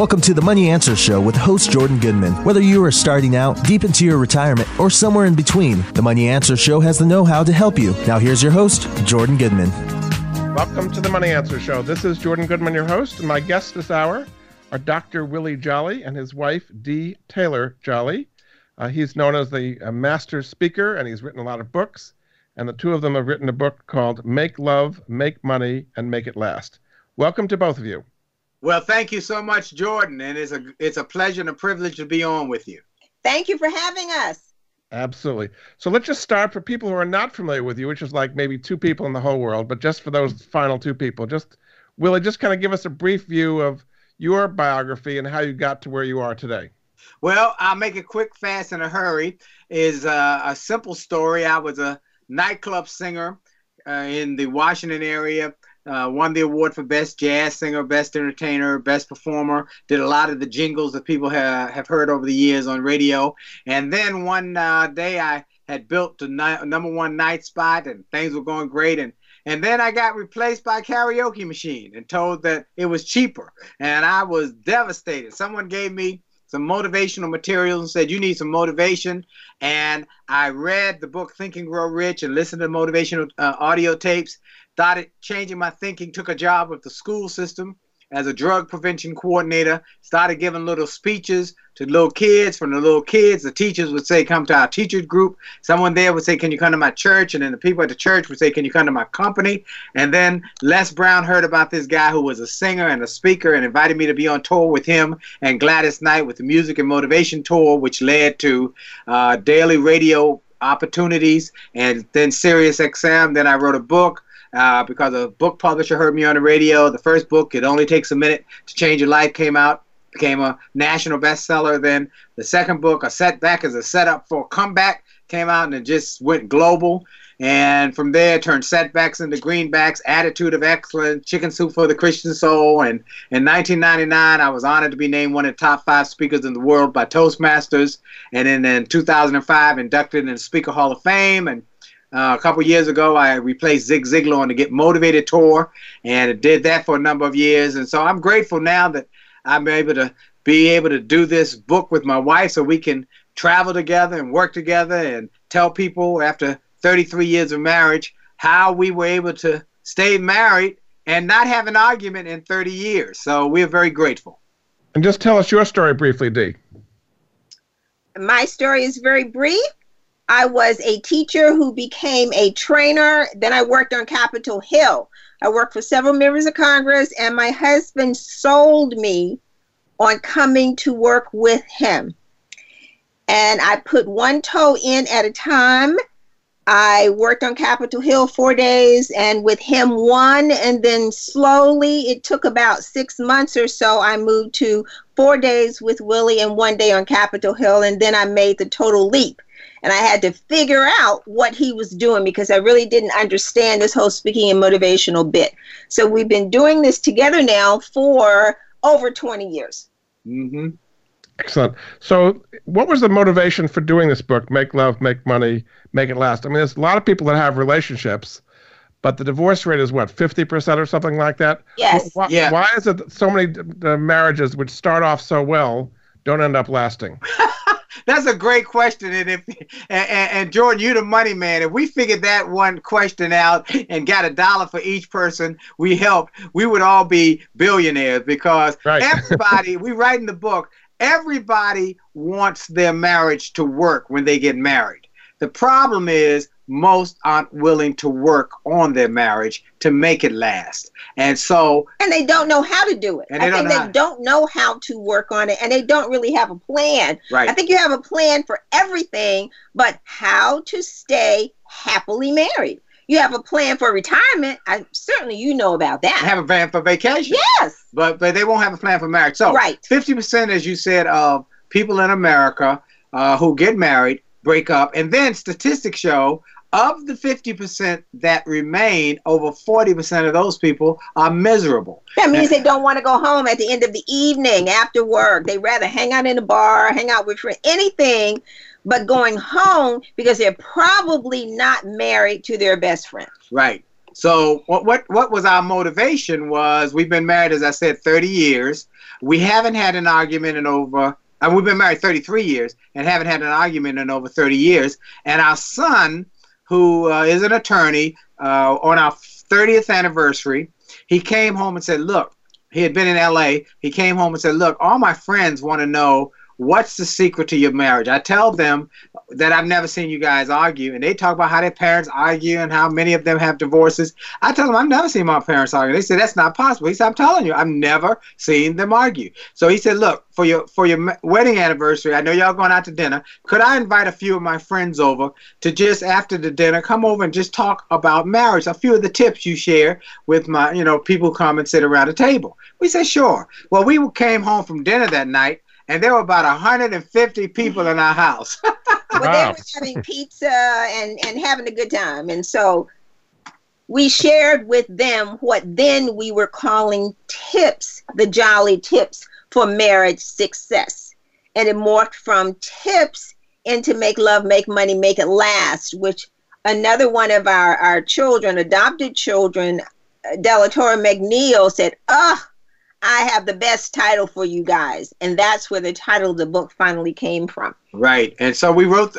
Welcome to the Money Answer Show with host Jordan Goodman. Whether you are starting out, deep into your retirement, or somewhere in between, the Money Answer Show has the know-how to help you. Now here's your host, Jordan Goodman. Welcome to the Money Answer Show. This is Jordan Goodman, your host, and my guests this hour are Dr. Willie Jolley and his wife, Dee Taylor Jolley. He's known as the master speaker, and he's written a lot of books. And the two of them have written a book called Make Love, Make Money, and Make It Last. Welcome to both of you. Well, thank you so much, Jordan. And it's a pleasure and a privilege to be on with you. Thank you for having us. Absolutely. So let's just start for people who are not familiar with you, which is like maybe two people in the whole world, but just for those final two people, just Willie, just kind of give us a brief view of your biography and how you got to where you are today. Well, I'll make it quick, fast, and a hurry. Is a simple story. I was a nightclub singer in the Washington area, won the award for best jazz singer, best entertainer, best performer, did a lot of the jingles that people have heard over the years on radio. And then one day I had built the number one night spot and things were going great. And then I got replaced by a karaoke machine and told that it was cheaper. And I was devastated. Someone gave me some motivational materials and said, you need some motivation. And I read the book, Think and Grow Rich, and listened to motivational audio tapes, started changing my thinking, took a job with the school system as a drug prevention coordinator, started giving little speeches to little kids. From the little kids, the teachers would say, come to our teachers group. Someone there would say, can you come to my church? And then the people at the church would say, can you come to my company? And then Les Brown heard about this guy who was a singer and a speaker and invited me to be on tour with him and Gladys Knight with the Music and Motivation Tour, which led to daily radio opportunities and then Sirius XM. Then I wrote a book. Because a book publisher heard me on the radio. The first book, It Only Takes a Minute to Change Your Life, came out, became a national bestseller. Then the second book, A Setback is a Setup for a Comeback, came out and it just went global. And from there, turned Setbacks into Greenbacks, Attitude of Excellence, Chicken Soup for the Christian Soul. And in 1999, I was honored to be named one of the top 5 speakers in the world by Toastmasters. And then in 2005, inducted in the Speaker Hall of Fame. And a couple years ago, I replaced Zig Ziglar on the Get Motivated Tour, and it did that for a number of years. And so I'm grateful now that I'm able to do this book with my wife so we can travel together and work together and tell people after 33 years of marriage how we were able to stay married and not have an argument in 30 years. So we're very grateful. And just tell us your story briefly, Dee. My story is very brief. I was a teacher who became a trainer. Then I worked on Capitol Hill. I worked for several members of Congress, and my husband sold me on coming to work with him. And I put one toe in at a time. I worked on Capitol Hill 4 days, and with him 1, and then slowly, it took about 6 months or so, I moved to 4 days with Willie and 1 day on Capitol Hill, and then I made the total leap. And I had to figure out what he was doing because I really didn't understand this whole speaking and motivational bit. So we've been doing this together now for over 20 years. Mm-hmm. Excellent. So what was the motivation for doing this book, Make Love, Make Money, Make It Last? I mean, there's a lot of people that have relationships, but the divorce rate is, what, 50% or something like that? Yes. Why is it that so many marriages which start off so well don't end up lasting? That's a great question, and Jordan, you're the money man. If we figured that one question out and got $1 for each person we helped, we would all be billionaires because right. Everybody, we write in the book, everybody wants their marriage to work when they get married. The problem is most aren't willing to work on their marriage to make it last. And they don't know how to do it. Don't know how to work on it, and they don't really have a plan. Right. I think you have a plan for everything, but how to stay happily married. You have a plan for retirement. Certainly you know about that. I have a plan for vacation. Yes. But they won't have a plan for marriage. So right. 50%, as you said, of people in America who get married break up. And then statistics show of the 50% that remain, over 40% of those people are miserable. That means they don't want to go home at the end of the evening after work. They'd rather hang out in a bar, hang out with friends, anything but going home because they're probably not married to their best friend. Right. So what was our motivation was, we've been married, as I said, 30 years. We haven't had an argument in over, and we've been married 33 years and haven't had an argument in over 30 years. And our son, who is an attorney, on our 30th anniversary, he came home and said, look, he had been in L.A. He came home and said, look, all my friends want to know, what's the secret to your marriage? I tell them that I've never seen you guys argue, and they talk about how their parents argue and how many of them have divorces. I tell them I've never seen my parents argue. They said that's not possible. He said, I'm telling you, I've never seen them argue. So he said, look, for your wedding anniversary, I know y'all going out to dinner. Could I invite a few of my friends over to just after the dinner come over and just talk about marriage? A few of the tips you share with my, you know, people come and sit around a table. We said sure. Well, we came home from dinner that night, and there were about 150 people in our house. Well, they were having pizza and having a good time. And so we shared with them what then we were calling tips, the Jolley tips for marriage success. And it morphed from tips into Make Love, Make Money, Make It Last, which another one of our children, adopted children, Delatora McNeil, said, oh, I have the best title for you guys. And that's where the title of the book finally came from. Right. And so we wrote,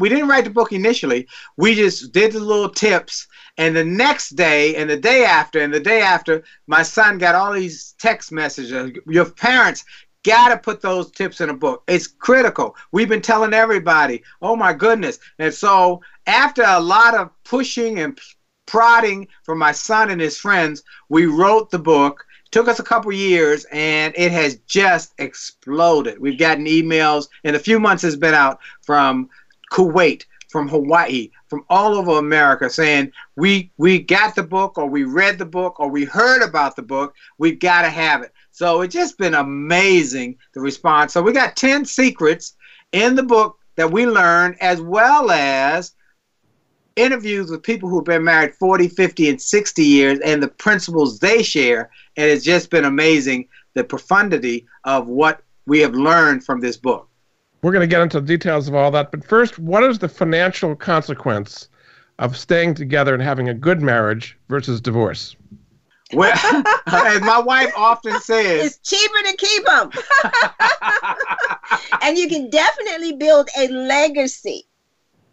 we didn't write the book initially. We just did the little tips. And the next day and the day after and the day after, my son got all these text messages. Your parents got to put those tips in a book. It's critical. We've been telling everybody, oh my goodness. And so after a lot of pushing and prodding from my son and his friends, we wrote the book. Took us a couple years, and it has just exploded. We've gotten emails in the few months it's been out from Kuwait, from Hawaii, from all over America saying, we got the book, or we read the book, or we heard about the book. We've got to have it. So it's just been amazing, the response. So we got 10 secrets in the book that we learned, as well as interviews with people who've been married 40, 50, and 60 years, and the principles they share. And it's just been amazing, the profundity of what we have learned from this book. We're going to get into the details of all that. But first, what is the financial consequence of staying together and having a good marriage versus divorce? Well, as my wife often says, it's cheaper to keep them. And you can definitely build a legacy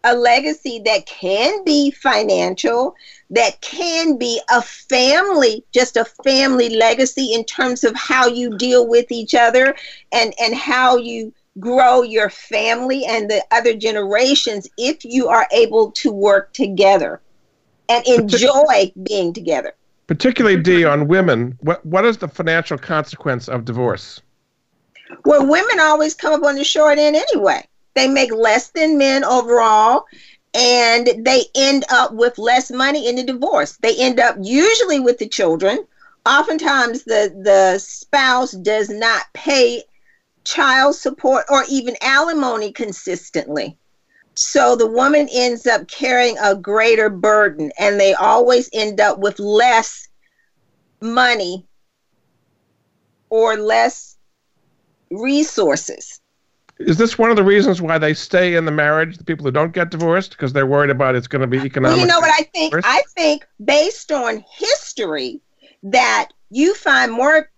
that can be financial, that can be a family, just a family legacy in terms of how you deal with each other and how you grow your family and the other generations if you are able to work together and enjoy being together. Particularly, Dee, on women, what is the financial consequence of divorce? Well, women always come up on the short end anyway. They make less than men overall, and they end up with less money in the divorce. They end up usually with the children. Oftentimes, the spouse does not pay child support or even alimony consistently. So the woman ends up carrying a greater burden, and they always end up with less money or less resources. Is this one of the reasons why they stay in the marriage, the people who don't get divorced, because they're worried about it's going to be economic? Well, you know what I think? I think based on history that you find more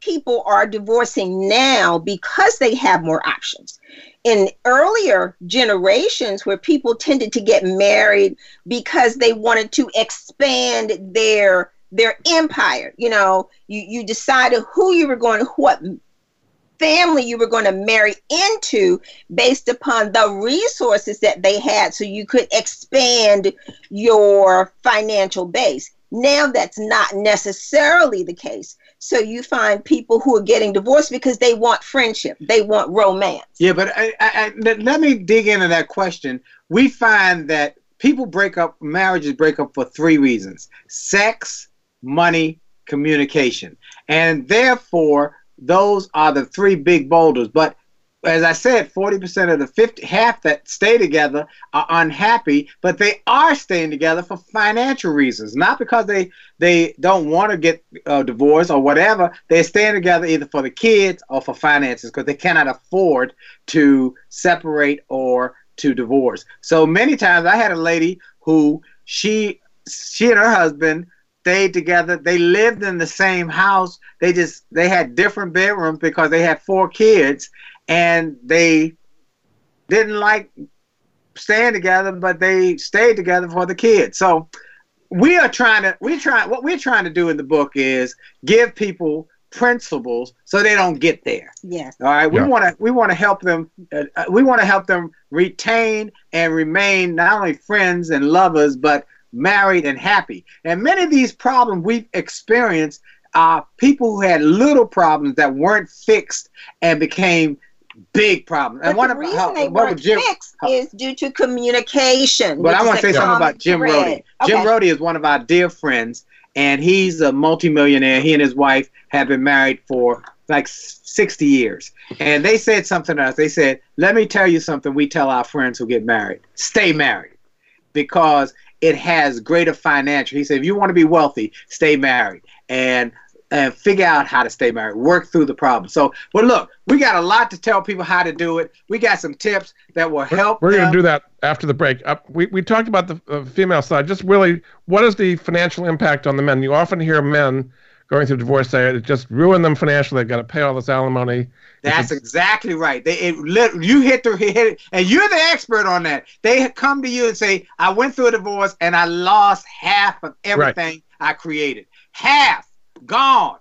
people are divorcing now because they have more options. In earlier generations where people tended to get married because they wanted to expand their empire, you know, you decided who you were going to, what family you were going to marry into based upon the resources that they had, so you could expand your financial base. Now that's not necessarily the case. So you find people who are getting divorced because they want friendship. They want romance. Yeah, but let me dig into that question. We find that people break up, marriages break up for three reasons: sex, money, communication. And therefore, those are the three big boulders. But as I said, 40% of the half that stay together are unhappy, but they are staying together for financial reasons, not because they don't want to get divorced or whatever. They're staying together either for the kids or for finances because they cannot afford to separate or to divorce. So many times I had a lady who she she and her husband stayed together. They lived in the same house. They had different bedrooms because they had 4 kids, and they didn't like staying together, but they stayed together for the kids. So what we're trying to do in the book is give people principles so they don't get there. Yes. All right. We want to help them. We want to help them retain and remain not only friends and lovers, but married and happy. And many of these problems we've experienced are people who had little problems that weren't fixed and became big problem. And one of the reason they weren't fixed is due to communication. But I want to say something about Jim Roadie. Okay. Jim Roadie is one of our dear friends, and he's a multimillionaire. He and his wife have been married for like 60 years. And they said something to us. They said, let me tell you something we tell our friends who get married. Stay married, because it has greater financial. He said, if you want to be wealthy, stay married. And figure out how to stay married, work through the problem. So, but look, we got a lot to tell people how to do it. We got some tips that will help. We're going to do that after the break. We talked about the female side. Just really, what is the financial impact on the men? You often hear men going through divorce say, it just ruined them financially. They've got to pay all this alimony. That's exactly right. You hit it, and you're the expert on that. They come to you and say, I went through a divorce and I lost half of everything I created. Half. Gone.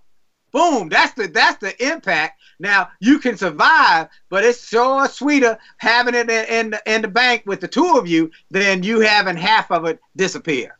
Boom. That's the impact. Now you can survive, but it's sure sweeter having it in the bank with the two of you than you having half of it disappear.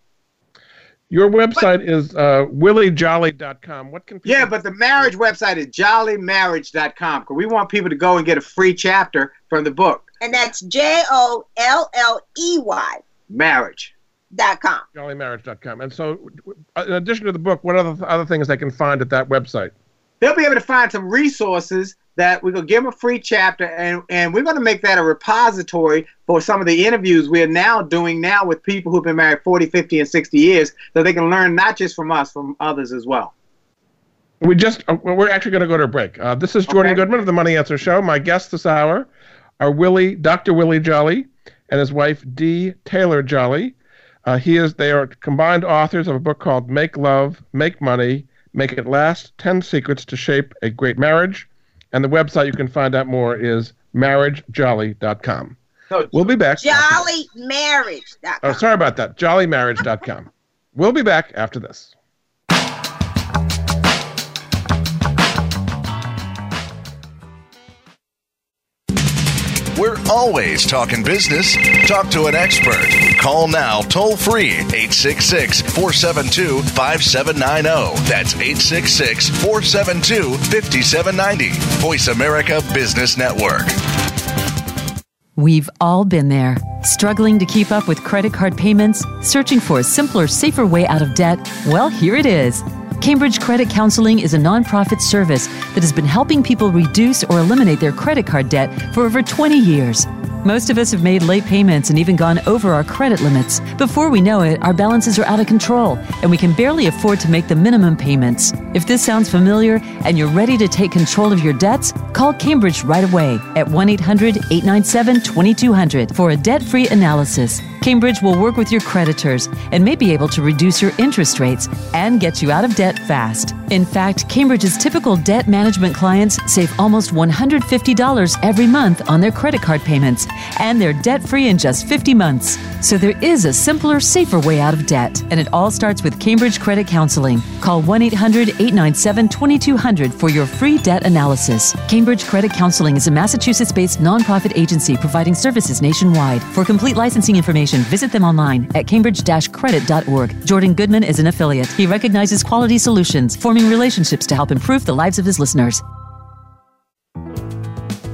Your website is WillieJolley.com. What can people but the marriage website is JolleyMarriage.com, because we want people to go and get a free chapter from the book. And that's JolleyMarriage.com. JolleyMarriage.com. And so, in addition to the book, what other things they can find at that website? They'll be able to find some resources that we're going to give them a free chapter, and we're going to make that a repository for some of the interviews we're now doing with people who've been married 40, 50, and 60 years, so they can learn not just from us, from others as well. We're actually going to go to a break. This is Jordan Goodman of The Money Answer Show. My guests this hour are Dr. Willie Jolley and his wife, Dee Taylor Jolley. They are combined authors of a book called Make Love, Make Money, Make It Last, 10 Secrets to Shape a Great Marriage. And the website you can find out more is marriagejolley.com. So, we'll be back. JolleyMarriage.com. Oh, sorry about that. JolleyMarriage.com. We'll be back after this. We're always talking business. Talk to an expert. Call now, toll free, 866-472-5790. That's 866-472-5790. Voice America Business Network. We've all been there, struggling to keep up with credit card payments, searching for a simpler, safer way out of debt. Well, here it is. Cambridge Credit Counseling is a nonprofit service that has been helping people reduce or eliminate their credit card debt for over 20 years. Most of us have made late payments and even gone over our credit limits. Before we know it, our balances are out of control, and we can barely afford to make the minimum payments. If this sounds familiar and you're ready to take control of your debts, call Cambridge right away at 1-800-897-2200 for a debt-free analysis. Cambridge will work with your creditors and may be able to reduce your interest rates and get you out of debt fast. In fact, Cambridge's typical debt management clients save almost $150 every month on their credit card payments, and they're debt-free in just 50 months. So there is a simpler, safer way out of debt, and it all starts with Cambridge Credit Counseling. Call 1-800-897-2200 for your free debt analysis. Cambridge Credit Counseling is a Massachusetts-based nonprofit agency providing services nationwide. For complete licensing information, visit them online at cambridge-credit.org. Jordan Goodman is an affiliate. He recognizes quality solutions, forming relationships to help improve the lives of his listeners.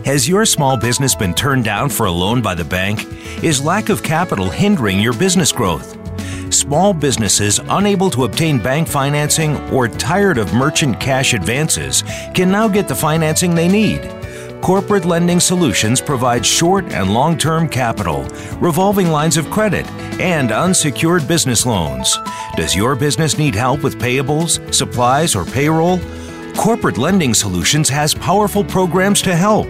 Has your small business been turned down for a loan by the bank? Is lack of capital hindering your business growth? Small businesses unable to obtain bank financing or tired of merchant cash advances can now get the financing they need. Corporate Lending Solutions provides short and long-term capital, revolving lines of credit, and unsecured business loans. Does your business need help with payables, supplies, or payroll? Corporate Lending Solutions has powerful programs to help.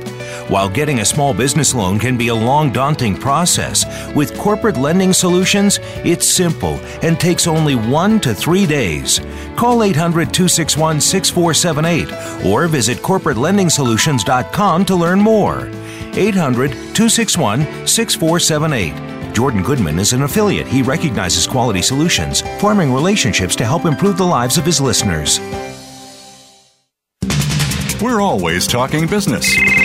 While getting a small business loan can be a long, daunting process, with Corporate Lending Solutions, it's simple and takes only 1 to 3 days. Call 800-261-6478 or visit corporatelendingsolutions.com to learn more. 800-261-6478. Jordan Goodman is an affiliate. He recognizes quality solutions, forming relationships to help improve the lives of his listeners. We're always talking business.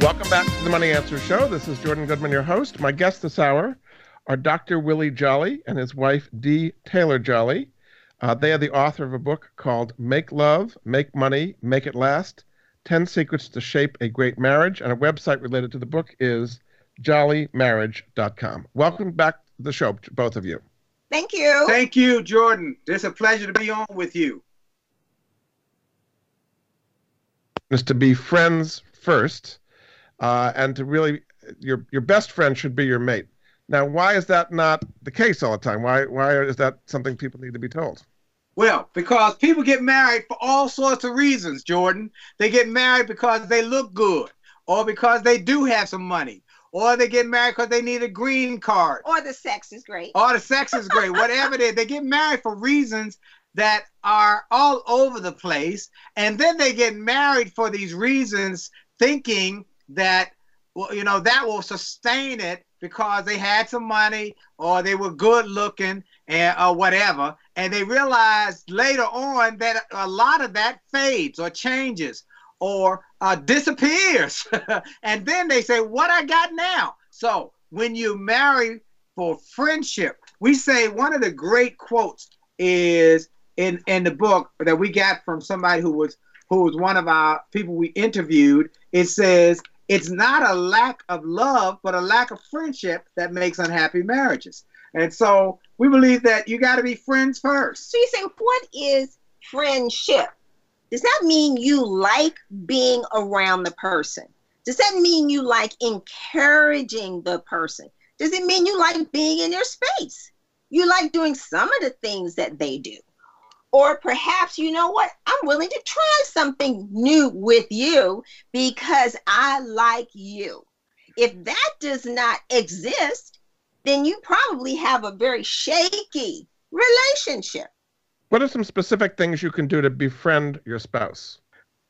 Welcome back to The Money Answer Show. This is Jordan Goodman, your host. My guests this hour are Dr. Willie Jolley and his wife, Dee Taylor Jolley. They are the author of a book called Make Love, Make Money, Make It Last, 10 Secrets to Shape a Great Marriage, and a website related to the book is JolleyMarriage.com. Welcome back to the show, both of you. Thank you. Thank you, Jordan. It's a pleasure to be on with you. Just to be friends first, and to really, your best friend should be your mate. Now, why is that not the case all the time? Why is that something people need to be told? Well, because people get married for all sorts of reasons, Jordan. They get married because they look good, or because they do have some money, or they get married because they need a green card. Or the sex is great. Or the sex is great, whatever it is. They get married for reasons that are all over the place, and then they get married for these reasons thinking that, well, you know, that will sustain it because they had some money or they were good looking and or whatever. And they realize later on that a lot of that fades or changes or disappears. And then they say, what I got now? So when you marry for friendship, we say one of the great quotes is in the book that we got from somebody who was one of our people we interviewed. It says, it's not a lack of love, but a lack of friendship that makes unhappy marriages. And so we believe that you got to be friends first. So you say, what is friendship? Does that mean you like being around the person? Does that mean you like encouraging the person? Does it mean you like being in their space? You like doing some of the things that they do. Or perhaps, you know what, I'm willing to try something new with you because I like you. If that does not exist, then you probably have a very shaky relationship. What are some specific things you can do to befriend your spouse?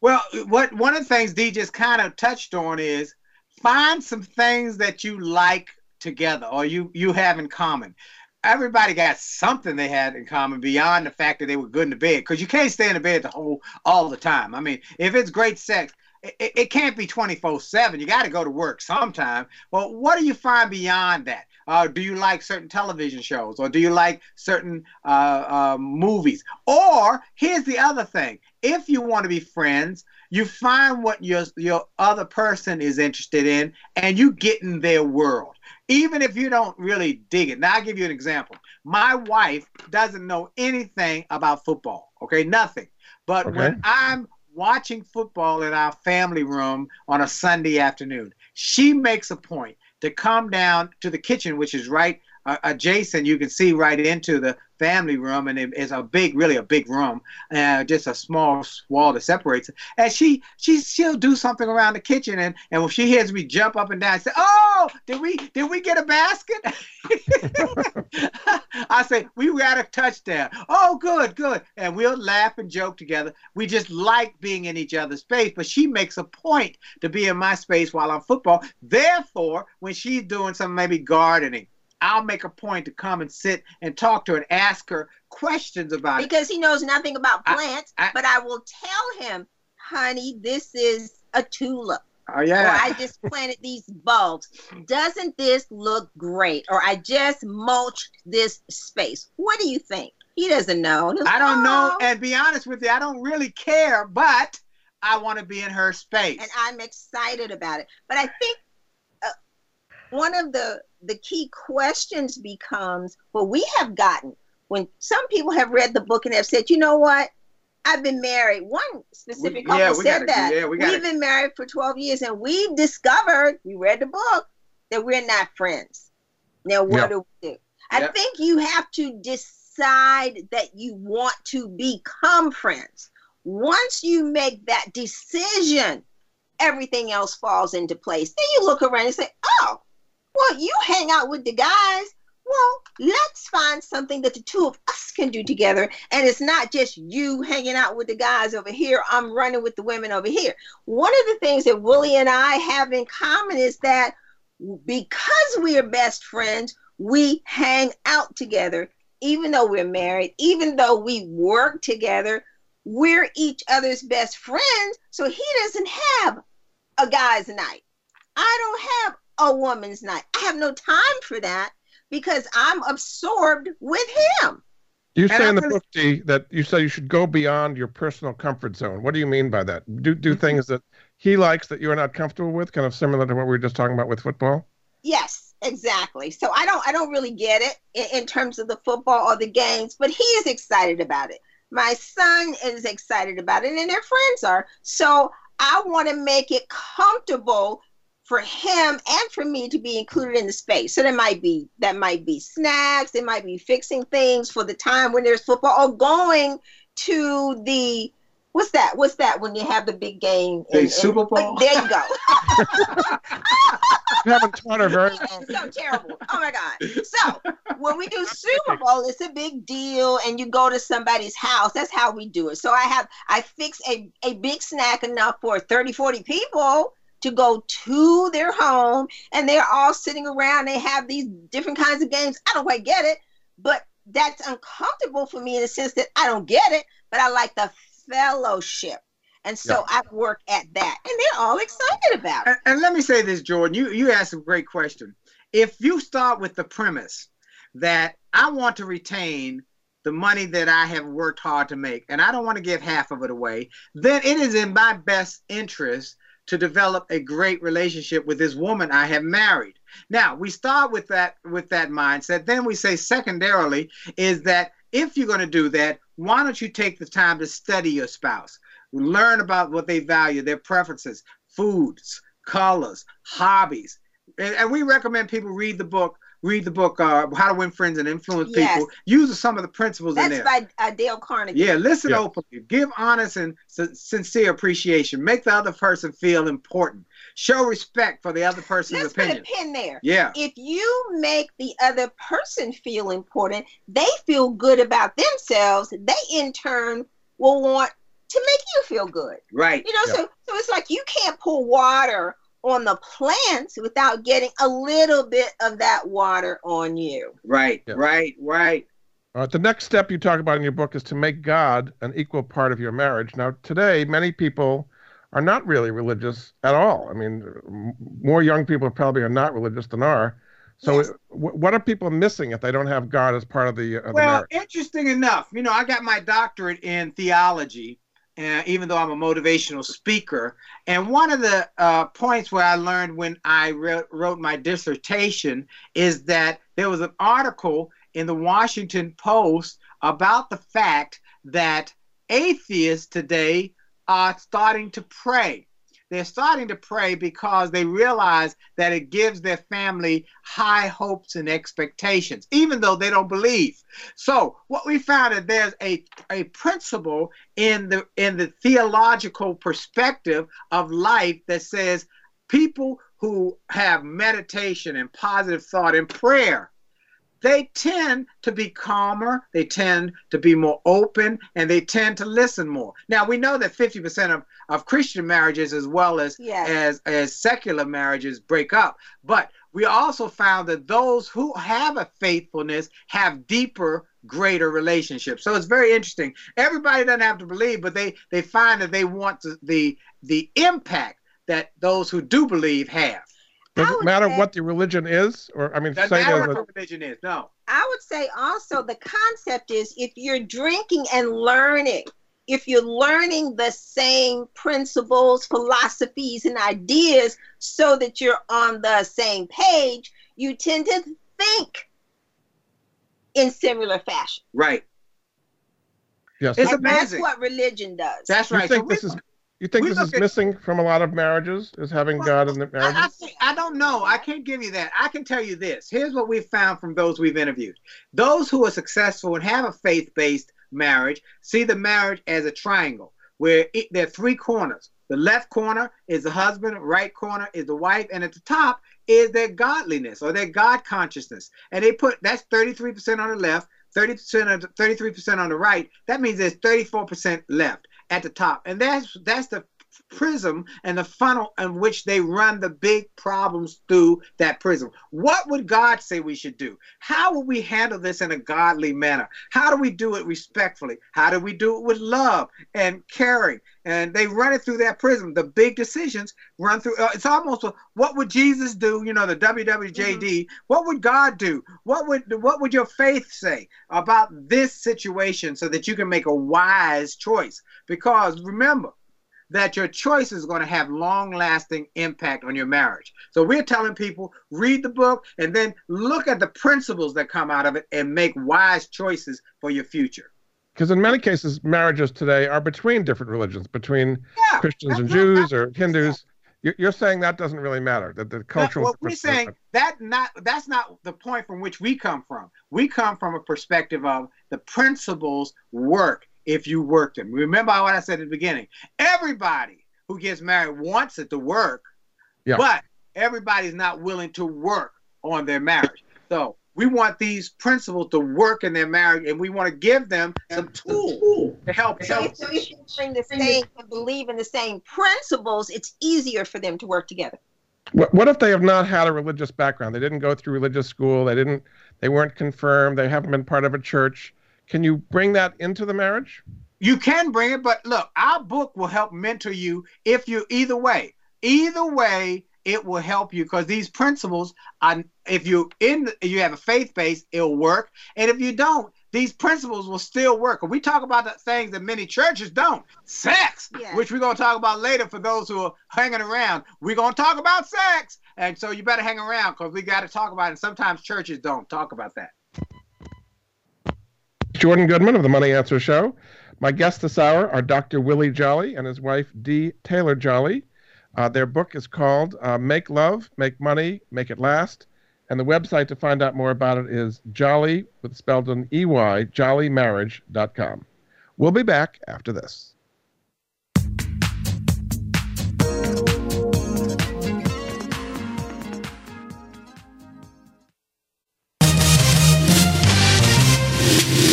Well, one of the things Dee just kind of touched on is find some things that you like together or you have in common. Everybody got something they had in common beyond the fact that they were good in the bed, because you can't stay in the bed all the time. I mean, if it's great sex, it can't be 24/7. You got to go to work sometime. Well, what do you find beyond that? Do you like certain television shows, or do you like certain movies? Or here's the other thing: if you want to be friends, you find what your other person is interested in, and you get in their world, even if you don't really dig it. Now, I'll give you an example. My wife doesn't know anything about football. Okay, nothing. But when I'm watching football in our family room on a Sunday afternoon, she makes a point to come down to the kitchen, which is right adjacent. You can see right into the family room, and it's a big room, just a small wall that separates it. And she'll do something around the kitchen, and when she hears me jump up and down, she say, "Oh, did we get a basket?" I say, "We got a touchdown." "Oh, good. And we'll laugh and joke together. We just like being in each other's space, but she makes a point to be in my space while I'm football. Therefore, when she's doing some maybe gardening, I'll make a point to come and sit and talk to her and ask her questions about it. Because he knows nothing about plants, but I will tell him, "Honey, this is a tulip." Oh, yeah. "Or I just planted these bulbs. Doesn't this look great?" Or "I just mulched this space. What do you think?" He doesn't know. I don't know. And be honest with you, I don't really care, but I want to be in her space. And I'm excited about it. But I think one of the key questions becomes, well, we have gotten, when some people have read the book and have said, you know what, I've been married. One specific couple said that. We've been married for 12 years and we've discovered, we read the book, that we're not friends. Now, what do we do? I think you have to decide that you want to become friends. Once you make that decision, everything else falls into place. Then you look around and say, oh, well, you hang out with the guys. Well, let's find something that the two of us can do together. And it's not just you hanging out with the guys over here. I'm running with the women over here. One of the things that Willie and I have in common is that because we are best friends, we hang out together. Even though we're married, even though we work together, we're each other's best friends. So he doesn't have a guy's night. I don't have a woman's night. I have no time for that, because I'm absorbed with him. You say in the book, Dee, that you say you should go beyond your personal comfort zone. What do you mean by that? Do things that he likes that you're not comfortable with, kind of similar to what we were just talking about with football? Yes, exactly. So I don't really get it in terms of the football or the games, but he is excited about it. My son is excited about it, and their friends are. So I want to make it comfortable for him and for me to be included in the space. So that might be snacks, it might be fixing things for the time when there's football, or going to the, what's that when you have the big game? The Super Bowl? There you go. You haven't taught her very well. So terrible. Oh my God. So when we do Super Bowl, it's a big deal, and you go to somebody's house. That's how we do it. So I fix a big snack enough for 30, 40 people to go to their home, and they're all sitting around. They have these different kinds of games. I don't quite get it, but that's uncomfortable for me in the sense that I don't get it, but I like the fellowship. And so I work at that, and they're all excited about it. And let me say this, Jordan, you asked a great question. If you start with the premise that I want to retain the money that I have worked hard to make, and I don't want to give half of it away, then it is in my best interest to develop a great relationship with this woman I have married. Now, we start with that mindset. Then we say, secondarily, is that if you're going to do that, why don't you take the time to study your spouse, learn about what they value, their preferences, foods, colors, hobbies. And we recommend people read the book, How to Win Friends and Influence People. Use some of the principles in there. That's by Dale Carnegie. Yeah, listen openly. Give honest and sincere appreciation. Make the other person feel important. Show respect for the other person's opinion. Let's put a pin there. Yeah. If you make the other person feel important, they feel good about themselves. They, in turn, will want to make you feel good. Right. You know, so it's like you can't pour water on the plants without getting a little bit of that water on you. Right. All right, the next step you talk about in your book is to make God an equal part of your marriage. Now, today, many people are not really religious at all. I mean, more young people probably are not religious than are. So what are people missing if they don't have God as part of the marriage? Well, interesting enough, you know, I got my doctorate in theology, even though I'm a motivational speaker. And one of the points where I learned when I wrote my dissertation is that there was an article in the Washington Post about the fact that atheists today are starting to pray. They're starting to pray because they realize that it gives their family high hopes and expectations, even though they don't believe. So what we found is there's a principle in the theological perspective of life that says people who have meditation and positive thought and prayer, they tend to be calmer, they tend to be more open, and they tend to listen more. Now, we know that 50% of Christian marriages as well as secular marriages break up. But we also found that those who have a faithfulness have deeper, greater relationships. So it's very interesting. Everybody doesn't have to believe, but they find that they want the impact that those who do believe have. Does it matter what the religion is? Or, I mean, doesn't matter what the religion is, no. I would say also the concept is if you're drinking and learning if you're learning the same principles, philosophies, and ideas so that you're on the same page, you tend to think in similar fashion. Right. Yes. It's amazing. That's what religion does. That's right. You think this is missing from a lot of marriages, is having God in the marriage? I don't know. I can't give you that. I can tell you this. Here's what we've found from those we've interviewed. Those who are successful and have a faith-based marriage see the marriage as a triangle where there are three corners. The left corner is the husband, the right corner is the wife, and at the top is their godliness or their God consciousness. And they put, that's 33% on the left, 33% on the right. That means there's 34% left at the top. And that's the prism and the funnel in which they run the big problems through that prism. What would God say we should do? How would we handle this in a godly manner? How do we do it respectfully? How do we do it with love and caring? And they run it through that prism. The big decisions run through. It's almost what would Jesus do? You know, the WWJD. Mm-hmm. What would God do? What would your faith say about this situation so that you can make a wise choice? Because remember that your choice is going to have long-lasting impact on your marriage. So we're telling people, read the book and then look at the principles that come out of it and make wise choices for your future. Because in many cases, marriages today are between different religions, between Christians and Jews or Hindus. You're saying that doesn't really matter, that the cultural... What we're saying, that's not the point from which we come from. We come from a perspective of the principles work if you work them. Remember what I said at the beginning. Everybody who gets married wants it to work, but everybody's not willing to work on their marriage. So we want these principles to work in their marriage, and we want to give them some tools to help. So if you believe in the same principles, it's easier for them to work together. What if they have not had a religious background? They didn't go through religious school. They weren't confirmed. They haven't been part of a church. Can you bring that into the marriage? You can bring it, but look, our book will help mentor you if you either way. Either way, it will help you because these principles are, if you have a faith base, it'll work. And if you don't, these principles will still work. And we talk about the things that many churches don't. Sex, which we're going to talk about later for those who are hanging around. We're going to talk about sex. And so you better hang around because we got to talk about it. And sometimes churches don't talk about that. Jordan Goodman of the Money Answer Show. My guests this hour are Dr. Willie Jolley and his wife, Dee Taylor Jolley. Their book is called Make Love, Make Money, Make It Last. And the website to find out more about it is Jolley, spelled with an EY, JolleyMarriage.com. We'll be back after this.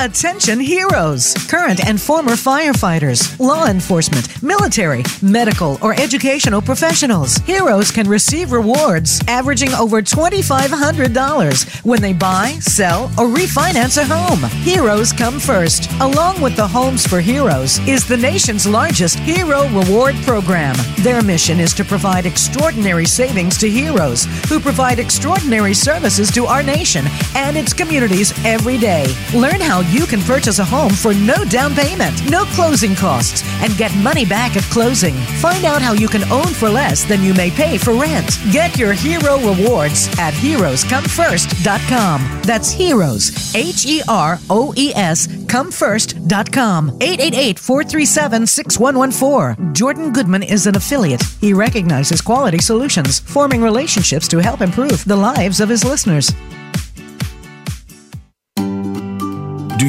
Attention heroes, current and former firefighters, law enforcement, military, medical, or educational professionals. Heroes can receive rewards averaging over $2,500 when they buy, sell, or refinance a home. Heroes Come First, along with the Homes for Heroes, is the nation's largest hero reward program. Their mission is to provide extraordinary savings to heroes who provide extraordinary services to our nation and its communities every day. Learn how you can purchase a home for no down payment, no closing costs, and get money back at closing. Find out how you can own for less than you may pay for rent. Get your hero rewards at heroescomefirst.com. That's heroes, H-E-R-O-E-S, comefirst.com. 888-437-6114. Jordan Goodman is an affiliate. He recognizes quality solutions, forming relationships to help improve the lives of his listeners. Do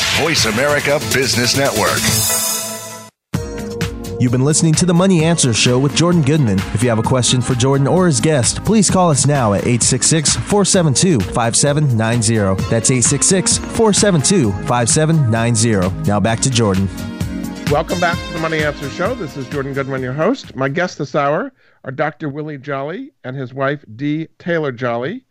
Voice America Business Network. You've been listening to The Money Answer Show with Jordan Goodman. If you have a question for Jordan or his guest, please call us now at 866-472-5790. That's 866-472-5790. Now back to Jordan. Welcome back to The Money Answer Show. This is Jordan Goodman, your host. My guests this hour are Dr. Willie Jolley and his wife, Dee Taylor Jolley.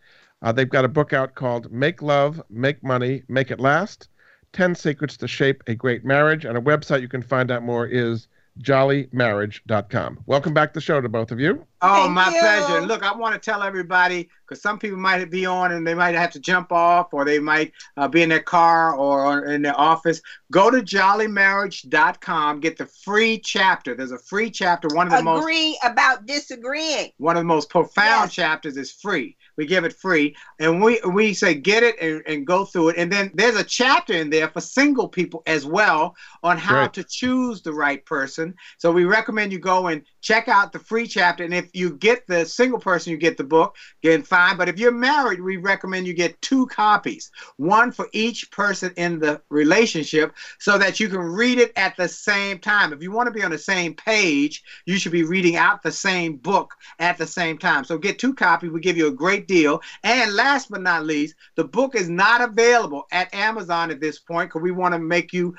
They've got a book out called Make Love, Make Money, Make It Last, 10 Secrets to Shape a Great Marriage. And a website you can find out more is JolleyMarriage.com. Welcome back to the show to both of you. Oh, Thank you. My pleasure. Look, I want to tell everybody, because some people might be on and they might have to jump off, or they might be in their car or in their office. Go to JolleyMarriage.com. Get the free chapter. There's a free chapter. One of the Agree about disagreeing. One of the most profound chapters is free. We give it free. And we say get it and go through it. And then there's a chapter in there for single people as well on how to choose the right person. So we recommend you go and check out the free chapter. And if you get the single person, you get the book, again, fine. But if you're married, we recommend you get 2 copies, one for each person in the relationship, so that you can read it at the same time. If you want to be on the same page, you should be reading out the same book at the same time. So get 2 copies. We give you a great deal. And last but not least, the book is not available at Amazon at this point, because we want to make you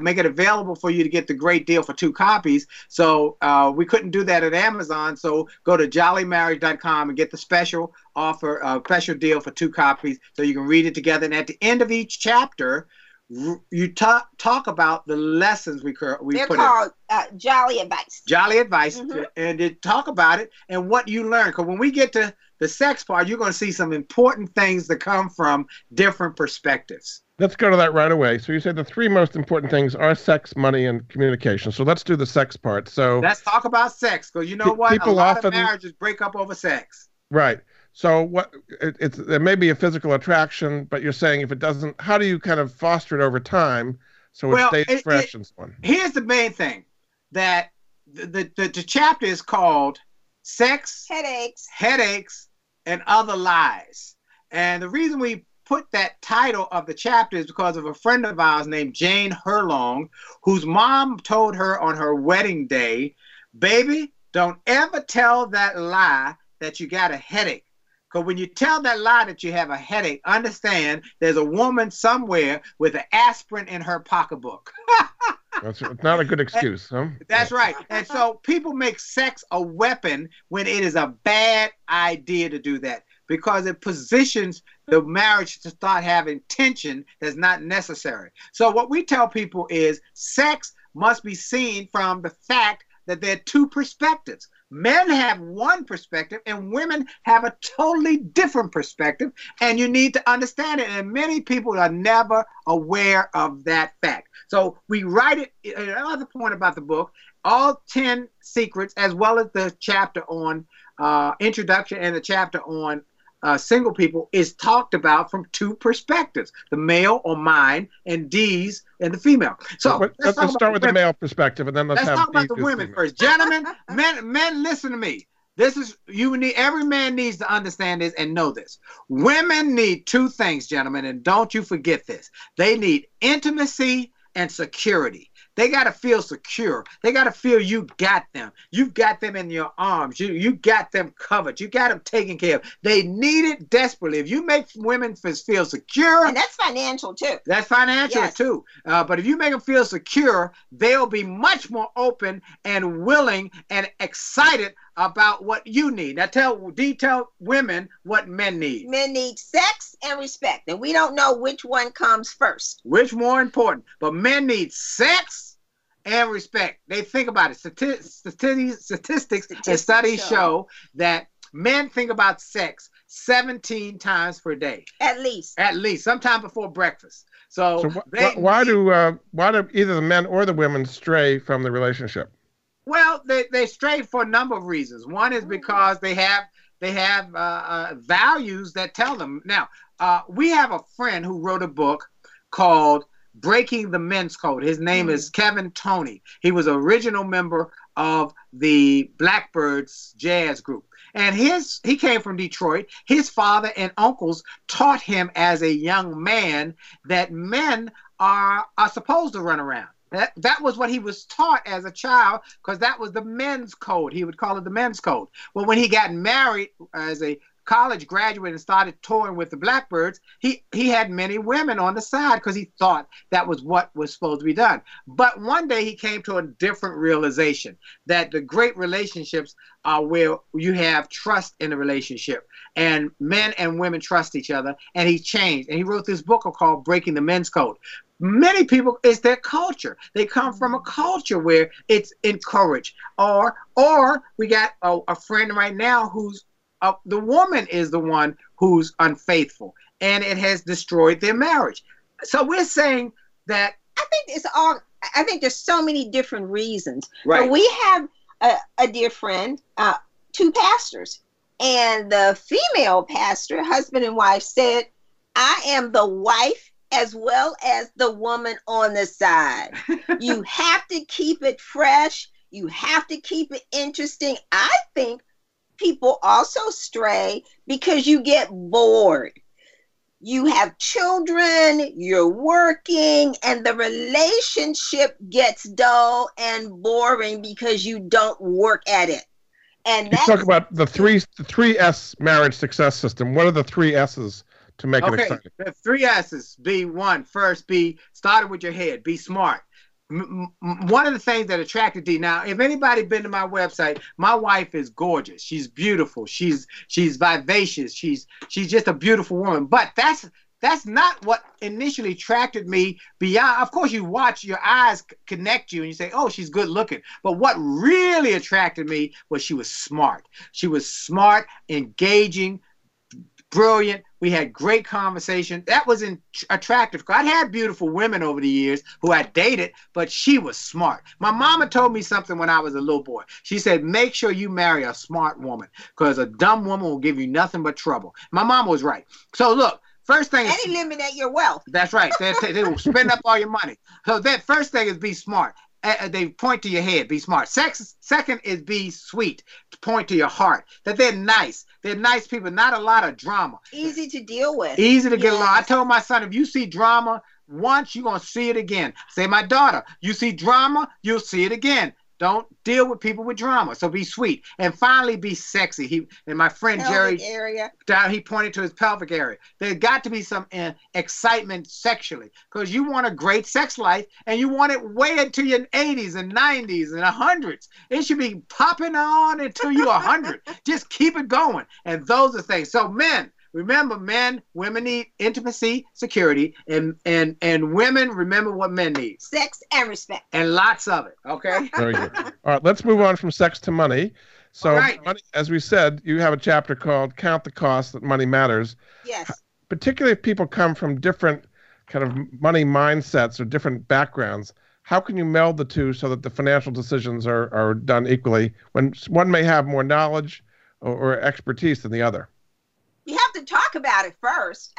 make it available for you to get the great deal for 2 copies. So we couldn't do that at Amazon. So go to JolleyMarriage.com and get the special offer, special deal for 2 copies, so you can read it together. And at the end of each chapter, you talk about the lessons we put in. They're called Jolley Advice. Jolley Advice. Mm-hmm. And then talk about it and what you learn. Because when we get to the sex part, you're going to see some important things that come from different perspectives. Let's go to that right away. So you said the 3 most important things are sex, money, and communication. So let's do the sex part. So let's talk about sex, because you know what? People a lot of marriages break up over sex. Right. So what? There may be a physical attraction, but you're saying if it doesn't, how do you kind of foster it over time so it stays fresh and so on? Here's the main thing, that the chapter is called Sex, Headaches, and Other Lies. And the reason we put that title of the chapter is because of a friend of ours named Jane Herlong, whose mom told her on her wedding day, "Baby, don't ever tell that lie that you got a headache. Because when you tell that lie that you have a headache, understand there's a woman somewhere with an aspirin in her pocketbook." That's not a good excuse, huh? That's right. And so people make sex a weapon when it is a bad idea to do that, because it positions the marriage to start having tension that's not necessary. So what we tell people is sex must be seen from the fact that there are 2 perspectives. Men have one perspective and women have a totally different perspective, and you need to understand it. And many people are never aware of that fact. So we write it, another point about the book, all 10 secrets, as well as the chapter on introduction and the chapter on single people, is talked about from 2 perspectives, the male or mine and Dee's and the female. So let's start with the male perspective, and then let's talk about the women first. Gentlemen, men, listen to me. This is, every man needs to understand this and know this. Women need 2 things, gentlemen, and don't you forget this. They need intimacy and security. They got to feel secure. They got to feel you got them. You've got them in your arms. You got them covered. You got them taken care of. They need it desperately. If you make women feel secure. And that's financial, too. That's financial, too. But if you make them feel secure, they'll be much more open and willing and excited about what you need. Now tell women what men need. Men need sex and respect, and we don't know which one comes first. Which more important? But men need sex and respect. They think about it. Statistics and studies show that men think about sex 17 times per day. At least. Sometime before breakfast. So why do either the men or the women stray from the relationship? Well, they stray for a number of reasons. One is because they have values that tell them. Now, we have a friend who wrote a book called Breaking the Men's Code. His name is Kevin Toney. He was an original member of the Blackbyrds jazz group. And he came from Detroit. His father and uncles taught him as a young man that men are supposed to run around. That was what he was taught as a child, because that was the men's code. He would call it the men's code. Well, when he got married as a college graduate and started touring with the Blackbyrds, he had many women on the side because he thought that was what was supposed to be done. But one day he came to a different realization that the great relationships are where you have trust in the relationship, and men and women trust each other. And he changed, and he wrote this book called Breaking the Men's Code. Many people, it's their culture. They come from a culture where it's encouraged, or we got a friend right now who's the woman is the one who's unfaithful, and it has destroyed their marriage. So we're saying that I think there's so many different reasons. Right. But we have a dear friend, two pastors, and the female pastor, husband and wife, said, "I am the wife as well as the woman on the side." You have to keep it fresh. You have to keep it interesting. I think people also stray because you get bored. You have children, you're working, and the relationship gets dull and boring because you don't work at it. And that's, you talk about the three S marriage success system. What are the three S's to make it exciting? The three S's. Started with your head. Be smart. One of the things that attracted Dee, now, if anybody's been to my website, my wife is gorgeous. She's beautiful. She's vivacious. She's just a beautiful woman. But that's not what initially attracted me beyond. Of course, you watch, your eyes connect you, and you say, oh, she's good looking. But what really attracted me was she was smart. She was smart, engaging, brilliant. We had great conversation. That was attractive. I'd had beautiful women over the years who I dated, but she was smart. My mama told me something when I was a little boy. She said, make sure you marry a smart woman, because a dumb woman will give you nothing but trouble. My mama was right. So look, first thing is, eliminate your wealth. That's right. They will spend up all your money. So that first thing is be smart. They point to your head. Be smart. Second is be sweet. Point to your heart. That they're nice. They're nice people. Not a lot of drama. Easy to deal with. Easy to get along. I told my son, if you see drama once, you're going to see it again. Say my daughter, you see drama, you'll see it again. Don't deal with people with drama. So be sweet. And finally, be sexy. My friend pelvic Jerry, area. He pointed to his pelvic area. There's got to be some excitement sexually, because you want a great sex life, and you want it way into your 80s and 90s and 100s. It should be popping on until you're 100. Just keep it going. And those are things. So men, remember, women need intimacy, security, and women, remember what men need. Sex and respect. And lots of it, okay? Very good. All right, let's move on from sex to money. So, money, as we said, you have a chapter called Count the Cost, that money matters. Yes. Particularly if people come from different kind of money mindsets or different backgrounds, how can you meld the two so that the financial decisions are done equally when one may have more knowledge or expertise than the other? You have to talk about it first.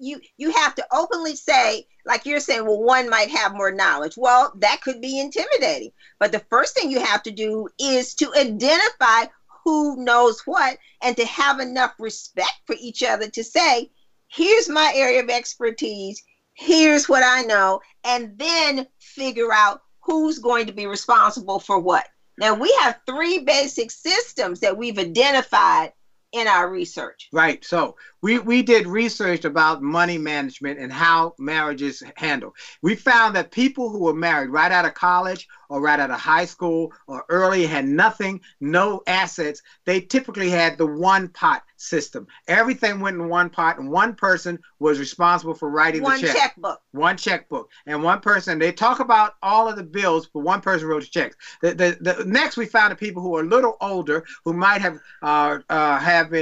You have to openly say, like you're saying, well, one might have more knowledge. Well, that could be intimidating. But the first thing you have to do is to identify who knows what, and to have enough respect for each other to say, here's my area of expertise, here's what I know, and then figure out who's going to be responsible for what. Now, we have three basic systems that we've identified in our research. Right. So we did research about money management and how marriages handle. We found that people who were married right out of college or right out of high school or early, had nothing, no assets, they typically had the one pot system. Everything went in one pot, and one person was responsible for writing the check. One checkbook. And one person, they talk about all of the bills, but one person wrote the checks. The next, we found the people who are a little older, who might have been in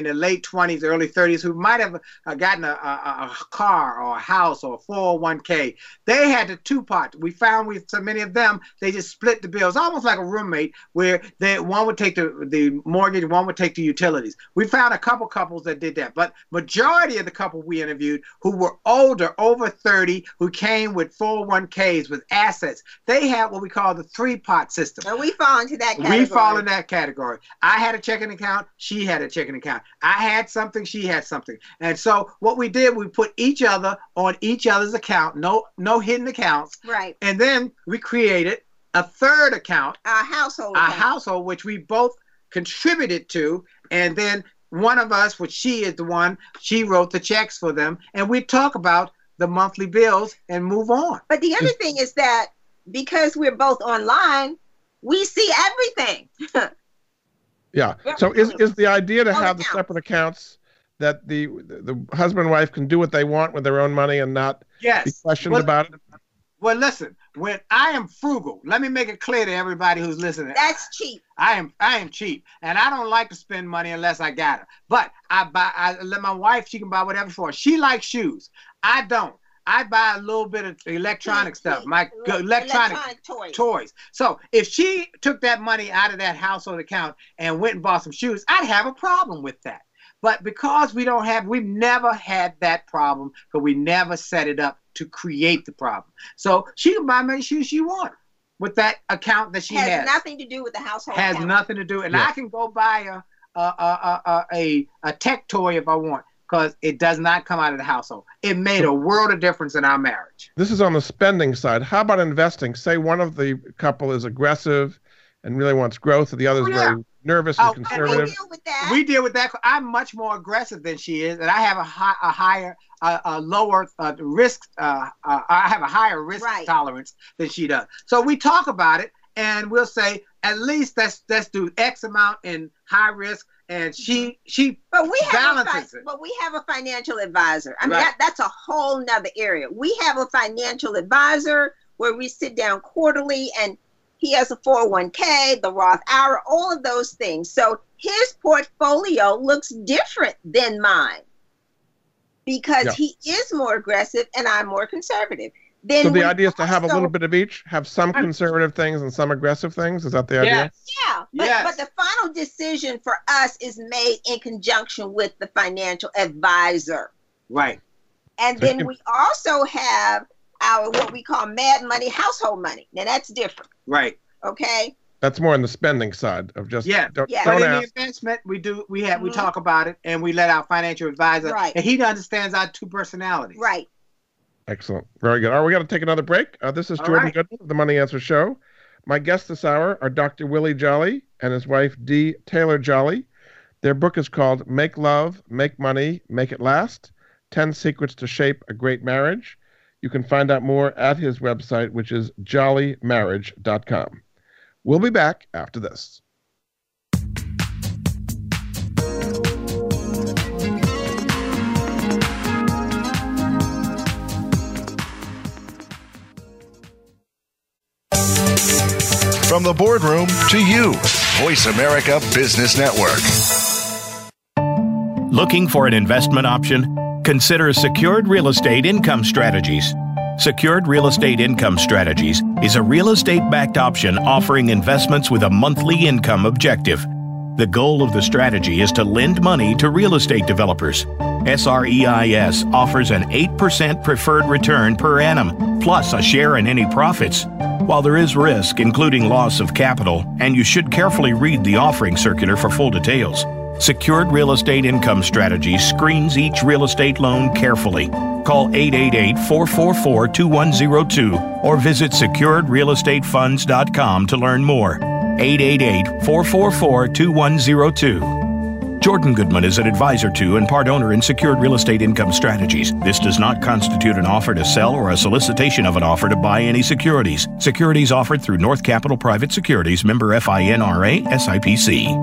the late 20s, early 30s, who might have gotten a car or a house or a 401k. They had the two pot. We found with so many of them, they just split the bills, almost like a roommate, where one would take the mortgage, one would take the utilities. We found a couple couples that did that, but majority of the couple we interviewed who were older, over 30, who came with 401ks, with assets, they had what we call the three-pot system. And we fall into that category. We fall in that category. I had a checking account. She had a checking account. I had something. She had something. And so what we did, we put each other on each other's account, no hidden accounts. Right. And then we created a third account, our household account, which we both contributed to, and then one of us, which she is the one, she wrote the checks for them, and we talk about the monthly bills and move on. But the other thing is that because we're both online, we see everything. Yeah. So is the idea to have the separate accounts that the husband and wife can do what they want with their own money and not be questioned about it? Well, listen, when I am frugal, let me make it clear to everybody who's listening. That's cheap. I am cheap, and I don't like to spend money unless I got it. But I let my wife, she can buy whatever for her. She likes shoes. I don't. I buy a little bit of electronic stuff, my electronic toys. So if she took that money out of that household account and went and bought some shoes, I'd have a problem with that. But because we don't have, we've never had that problem, because we never set it up to create the problem. So she can buy as many shoes she wants with that account that she has. Has nothing to do with the household account. Has nothing to do. And I can go buy a tech toy if I want, because it does not come out of the household. It made a world of difference in our marriage. This is on the spending side. How about investing? Say one of the couple is aggressive and really wants growth, and the other is very nervous and conservative. We deal with that. I'm much more aggressive than she is, and I have a higher risk tolerance than she does. So we talk about it, and we'll say, at least let's do X amount in high risk, and she balances it. But we have a financial advisor. I mean, that's a whole nother area. We have a financial advisor where we sit down quarterly, and he has a 401k, the Roth IRA, all of those things. So his portfolio looks different than mine because he is more aggressive and I'm more conservative. Then so the idea is to have a little bit of each, have some conservative things and some aggressive things? Is that the idea? Yeah. But the final decision for us is made in conjunction with the financial advisor. Right. And then we also have our what we call mad money, household money. Now that's different. Right. Okay. That's more on the spending side of just don't ask. In the investment, we talk about it, and we let our financial advisor, and he understands our two personalities. Right. Excellent. Very good. All right, we got to take another break. This is Jordan Goodman of the Money Answer Show. My guests this hour are Dr. Willie Jolley and his wife Dee Taylor Jolley. Their book is called Make Love, Make Money, Make It Last: 10 Secrets to Shape a Great Marriage. You can find out more at his website, which is JolleyMarriage.com. We'll be back after this. From the boardroom to you, Voice America Business Network. Looking for an investment option? Consider Secured Real Estate Income Strategies. Secured Real Estate Income Strategies is a real estate-backed option offering investments with a monthly income objective. The goal of the strategy is to lend money to real estate developers. SREIS offers an 8% preferred return per annum, plus a share in any profits. While there is risk, including loss of capital, and you should carefully read the offering circular for full details. Secured Real Estate Income Strategy screens each real estate loan carefully. Call 888-444-2102 or visit securedrealestatefunds.com to learn more. 888-444-2102. Jordan Goodman is an advisor to and part owner in Secured Real Estate Income Strategies. This does not constitute an offer to sell or a solicitation of an offer to buy any securities. Securities offered through North Capital Private Securities, member FINRA, SIPC.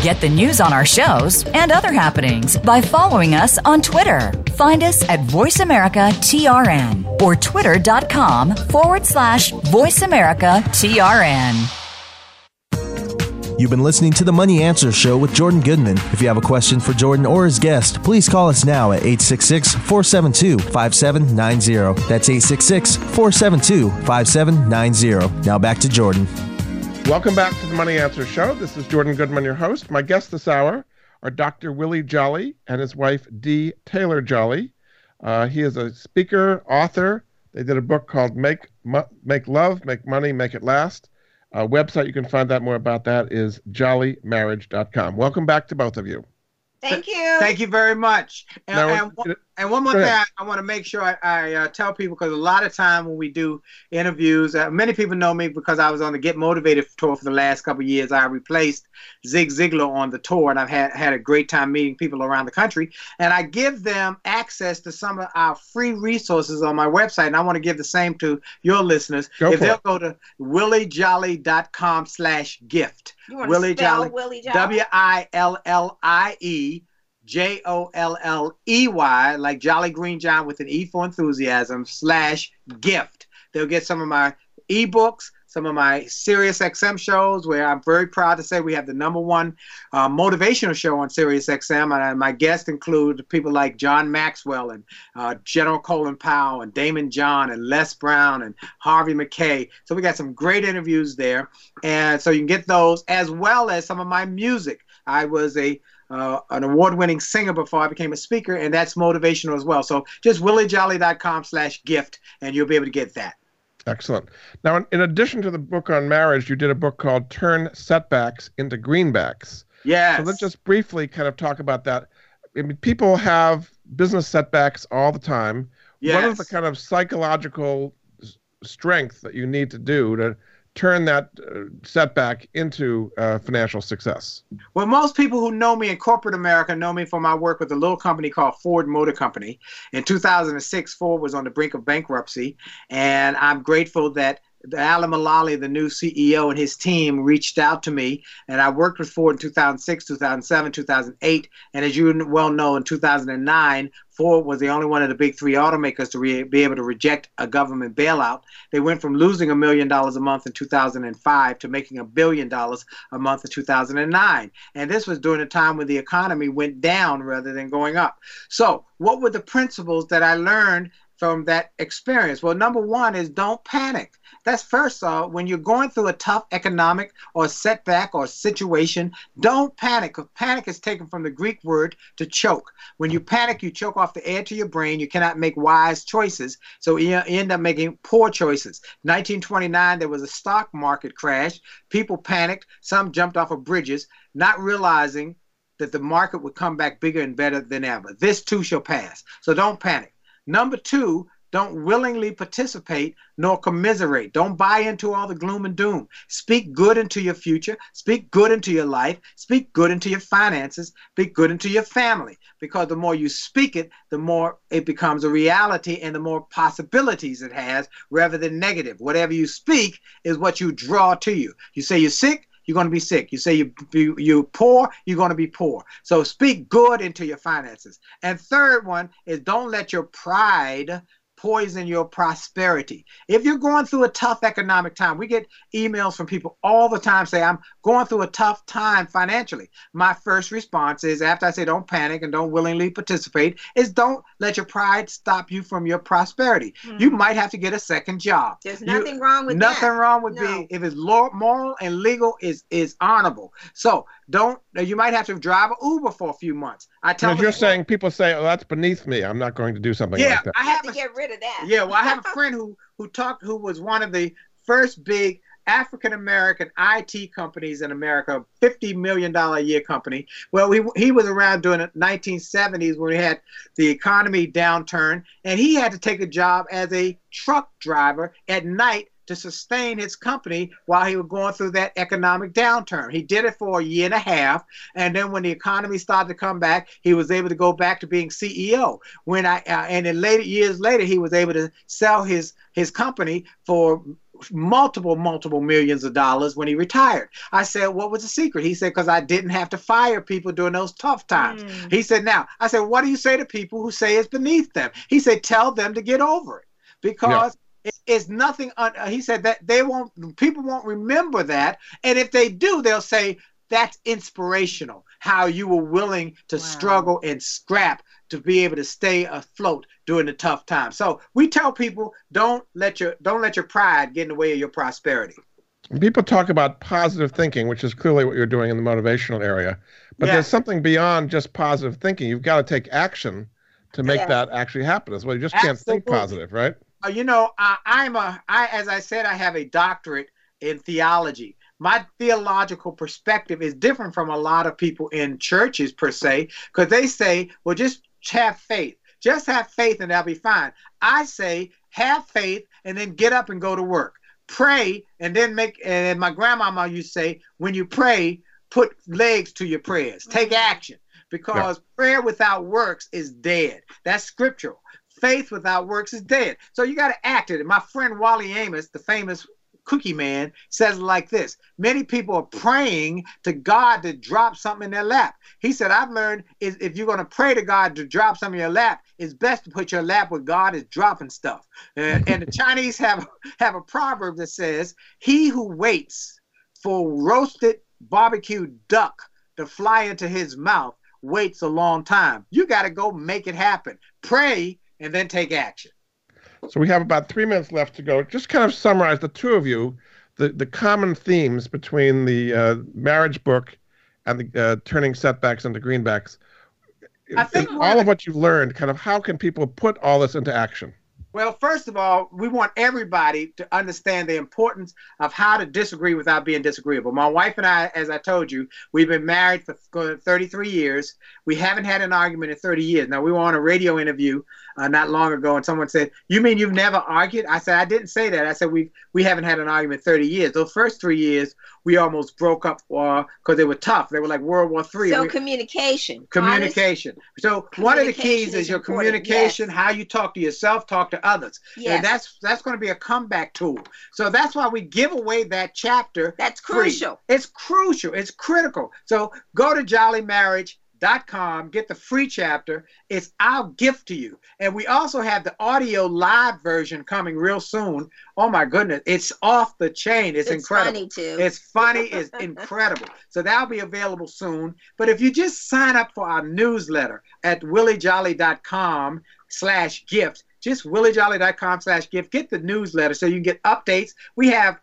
Get the news on our shows and other happenings by following us on Twitter. Find us at VoiceAmericaTRN or twitter.com/VoiceAmericaTRN. You've been listening to The Money Answer Show with Jordan Goodman. If you have a question for Jordan or his guest, please call us now at 866-472-5790. That's 866-472-5790. Now back to Jordan. Welcome back to The Money Answer Show. This is Jordan Goodman, your host. My guests this hour are Dr. Willie Jolley and his wife, Dee Taylor Jolley. He is a speaker, author. They did a book called Make Love, Make Money, Make It Last. Website you can find out more about that is JolleyMarriage.com. Welcome back to both of you. Thank you. Thank you very much. And one more thing I want to make sure I tell people, because a lot of time when we do interviews, many people know me because I was on the Get Motivated Tour for the last couple of years. I replaced Zig Ziglar on the tour, and I've had a great time meeting people around the country. And I give them access to some of our free resources on my website, and I want to give the same to your listeners. Go to WillieJolley.com/gift. You want Willie to spell Jolly, Willie Jolley? WillieJolley, like Jolly Green John with an E for enthusiasm, /gift. They'll get some of my ebooks, some of my Sirius XM shows, where I'm very proud to say we have the #1 motivational show on Sirius XM. And my guests include people like John Maxwell and General Colin Powell and Damon John and Les Brown and Harvey McKay. So we got some great interviews there. And so you can get those, as well as some of my music. I was an award-winning singer before I became a speaker, and that's motivational as well. So just WillieJolley.com/gift, and you'll be able to get that. Excellent. Now, in addition to the book on marriage, you did a book called Turn Setbacks into Greenbacks. Yes. So let's just briefly kind of talk about that. I mean, people have business setbacks all the time. Yes. What is the kind of psychological strength that you need to do to turn that setback into financial success? Well, most people who know me in corporate America know me for my work with a little company called Ford Motor Company. In 2006, Ford was on the brink of bankruptcy, and I'm grateful that Alan Mulally, the new CEO, and his team reached out to me, and I worked with Ford in 2006, 2007, 2008, and as you well know, in 2009, Ford was the only one of the big three automakers to be able to reject a government bailout. They went from losing $1 million a month in 2005 to making $1 billion a month in 2009. And this was during a time when the economy went down rather than going up. So what were the principles that I learned from that experience? Well, #1 is don't panic. That's first off, when you're going through a tough economic or setback or situation, don't panic. Panic is taken from the Greek word to choke. When you panic, you choke off the air to your brain. You cannot make wise choices, so you end up making poor choices. 1929, there was a stock market crash. People panicked. Some jumped off of bridges, not realizing that the market would come back bigger and better than ever. This too shall pass, so don't panic. #2, don't willingly participate nor commiserate. Don't buy into all the gloom and doom. Speak good into your future. Speak good into your life. Speak good into your finances. Speak good into your family. Because the more you speak it, the more it becomes a reality and the more possibilities it has, rather than negative. Whatever you speak is what you draw to you. You say you're sick, you're going to be sick. You say you're poor, you're going to be poor. So speak good into your finances. And third one is don't let your pride poison your prosperity. If you're going through a tough economic time, we get emails from people all the time saying, I'm going through a tough time financially. My first response is, after I say don't panic and don't willingly participate, is don't let your pride stop you from your prosperity. Mm-hmm. You might have to get a second job. There's nothing wrong with that. Nothing wrong with being, if it's moral and legal, is honorable. So don't, you might have to drive an Uber for a few months. I tell them, you're saying, people say, oh, that's beneath me, I'm not going to do something like that. I have to get rid of that. Yeah, well, I have a friend who was one of the first big African-American IT companies in America, $50 million a year company. Well, he was around during the 1970s when we had the economy downturn, and he had to take a job as a truck driver at night to sustain his company while he was going through that economic downturn. He did it for a year and a half, and then when the economy started to come back, he was able to go back to being CEO. When and then years later, he was able to sell his company for multiple millions of dollars when he retired. I said, what was the secret? He said, because I didn't have to fire people during those tough times. Mm. He said, now, I said, what do you say to people who say it's beneath them? He said, tell them to get over it, because it's nothing. He said that people won't remember that. And if they do, they'll say that's inspirational, how you were willing to struggle and scrap to be able to stay afloat during the tough times. So we tell people, don't let your pride get in the way of your prosperity. People talk about positive thinking, which is clearly what you're doing in the motivational area, but there's something beyond just positive thinking. You've got to take action to make that actually happen as well. You just can't think positive, right? You know, as I said, I have a doctorate in theology. My theological perspective is different from a lot of people in churches, per se, because they say, well, just have faith and that'll be fine. I say, have faith and then get up and go to work, pray, and then and my grandmama used to say, when you pray, put legs to your prayers, take action, because prayer without works is dead. That's scriptural. Faith without works is dead. So you got to act it. And my friend Wally Amos, the famous cookie man, says like this: many people are praying to God to drop something in their lap. He said, I've learned is if you're going to pray to God to drop something in your lap, it's best to put your lap where God is dropping stuff. And the Chinese have a proverb that says, he who waits for roasted barbecue duck to fly into his mouth waits a long time. You got to go make it happen. Pray and then take action. So we have about 3 minutes left to go. Just kind of summarize, the two of you, the common themes between the marriage book and the Turning Setbacks into Greenbacks. I think all of what you've learned, kind of how can people put all this into action? Well, first of all, we want everybody to understand the importance of how to disagree without being disagreeable. My wife and I, as I told you, we've been married for 33 years. We haven't had an argument in 30 years. Now, we were on a radio interview not long ago, and someone said, you mean you've never argued? I said, I didn't say that. I said, we haven't had an argument in 30 years. Those first 3 years, we almost broke up because they were tough. They were like World War III. So communication. Communication. Honest, so one of the keys is your communication, how you talk to yourself, talk to others. And that's going to be a comeback tool. So that's why we give away that chapter. That's crucial. It's crucial. It's critical. So go to JolleyMarriage.com, get the free chapter. It's our gift to you. And we also have the audio live version coming real soon. Oh my goodness. It's off the chain. It's incredible. Funny too. It's funny. It's incredible. So that'll be available soon. But if you just sign up for our newsletter at WillieJolley.com/gift, just WillieJolley.com/gift. Get the newsletter so you can get updates. We have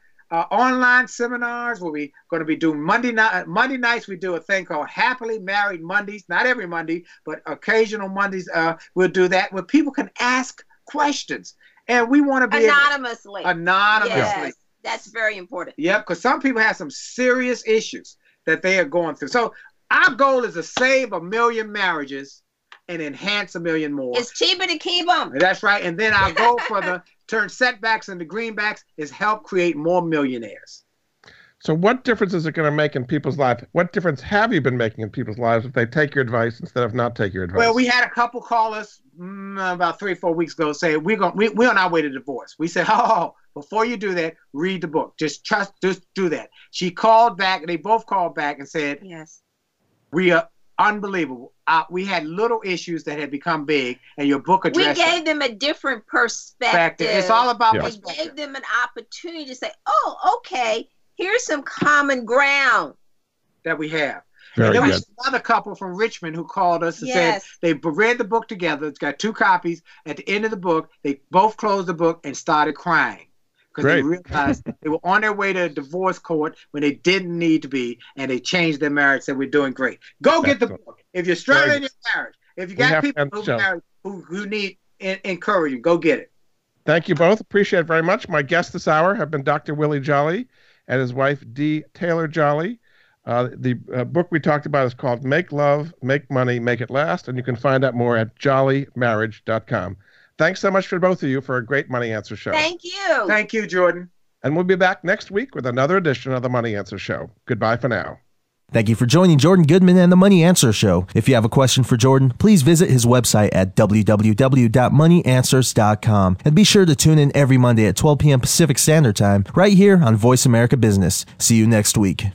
online seminars where we're going to be doing Monday nights. We do a thing called Happily Married Mondays. Not every Monday, but occasional Mondays we'll do that, where people can ask questions. And we want to be anonymously. Anonymously. Yes, that's very important. Yep, because some people have some serious issues that they are going through. So our goal is to save 1 million marriages and enhance 1 million more. It's cheaper to keep them. That's right. And then our goal for the Turn Setbacks into Greenbacks is help create more millionaires. So what difference is it going to make in people's lives? What difference have you been making in people's lives if they take your advice instead of not take your advice? Well, we had a couple call us about 3 or 4 weeks ago say, we're on our way to divorce. We said, oh, before you do that, read the book. Just do that. She called back. They both called back and said, yes, we are unbelievable. We had little issues that had become big, and your book addressed it. We gave them a different perspective. It's all about perspective. We gave them an opportunity to say, oh, okay, here's some common ground that we have. Very and there was another couple from Richmond who called us and said they read the book together. It's got 2 copies. At the end of the book, they both closed the book and started crying because they realized they were on their way to a divorce court when they didn't need to be, and they changed their marriage. Said, we're doing great. Go get the book. If you're struggling in your marriage, if you got people who need encouragement, go get it. Thank you both. Appreciate it very much. My guests this hour have been Dr. Willie Jolley and his wife, Dee Taylor Jolley. The book we talked about is called Make Love, Make Money, Make It Last, and you can find out more at JolleyMarriage.com. Thanks so much for both of you for a great Money Answer Show. Thank you. Thank you, Jordan. And we'll be back next week with another edition of the Money Answer Show. Goodbye for now. Thank you for joining Jordan Goodman and the Money Answer Show. If you have a question for Jordan, please visit his website at www.moneyanswers.com. And be sure to tune in every Monday at 12 p.m. Pacific Standard Time right here on Voice America Business. See you next week.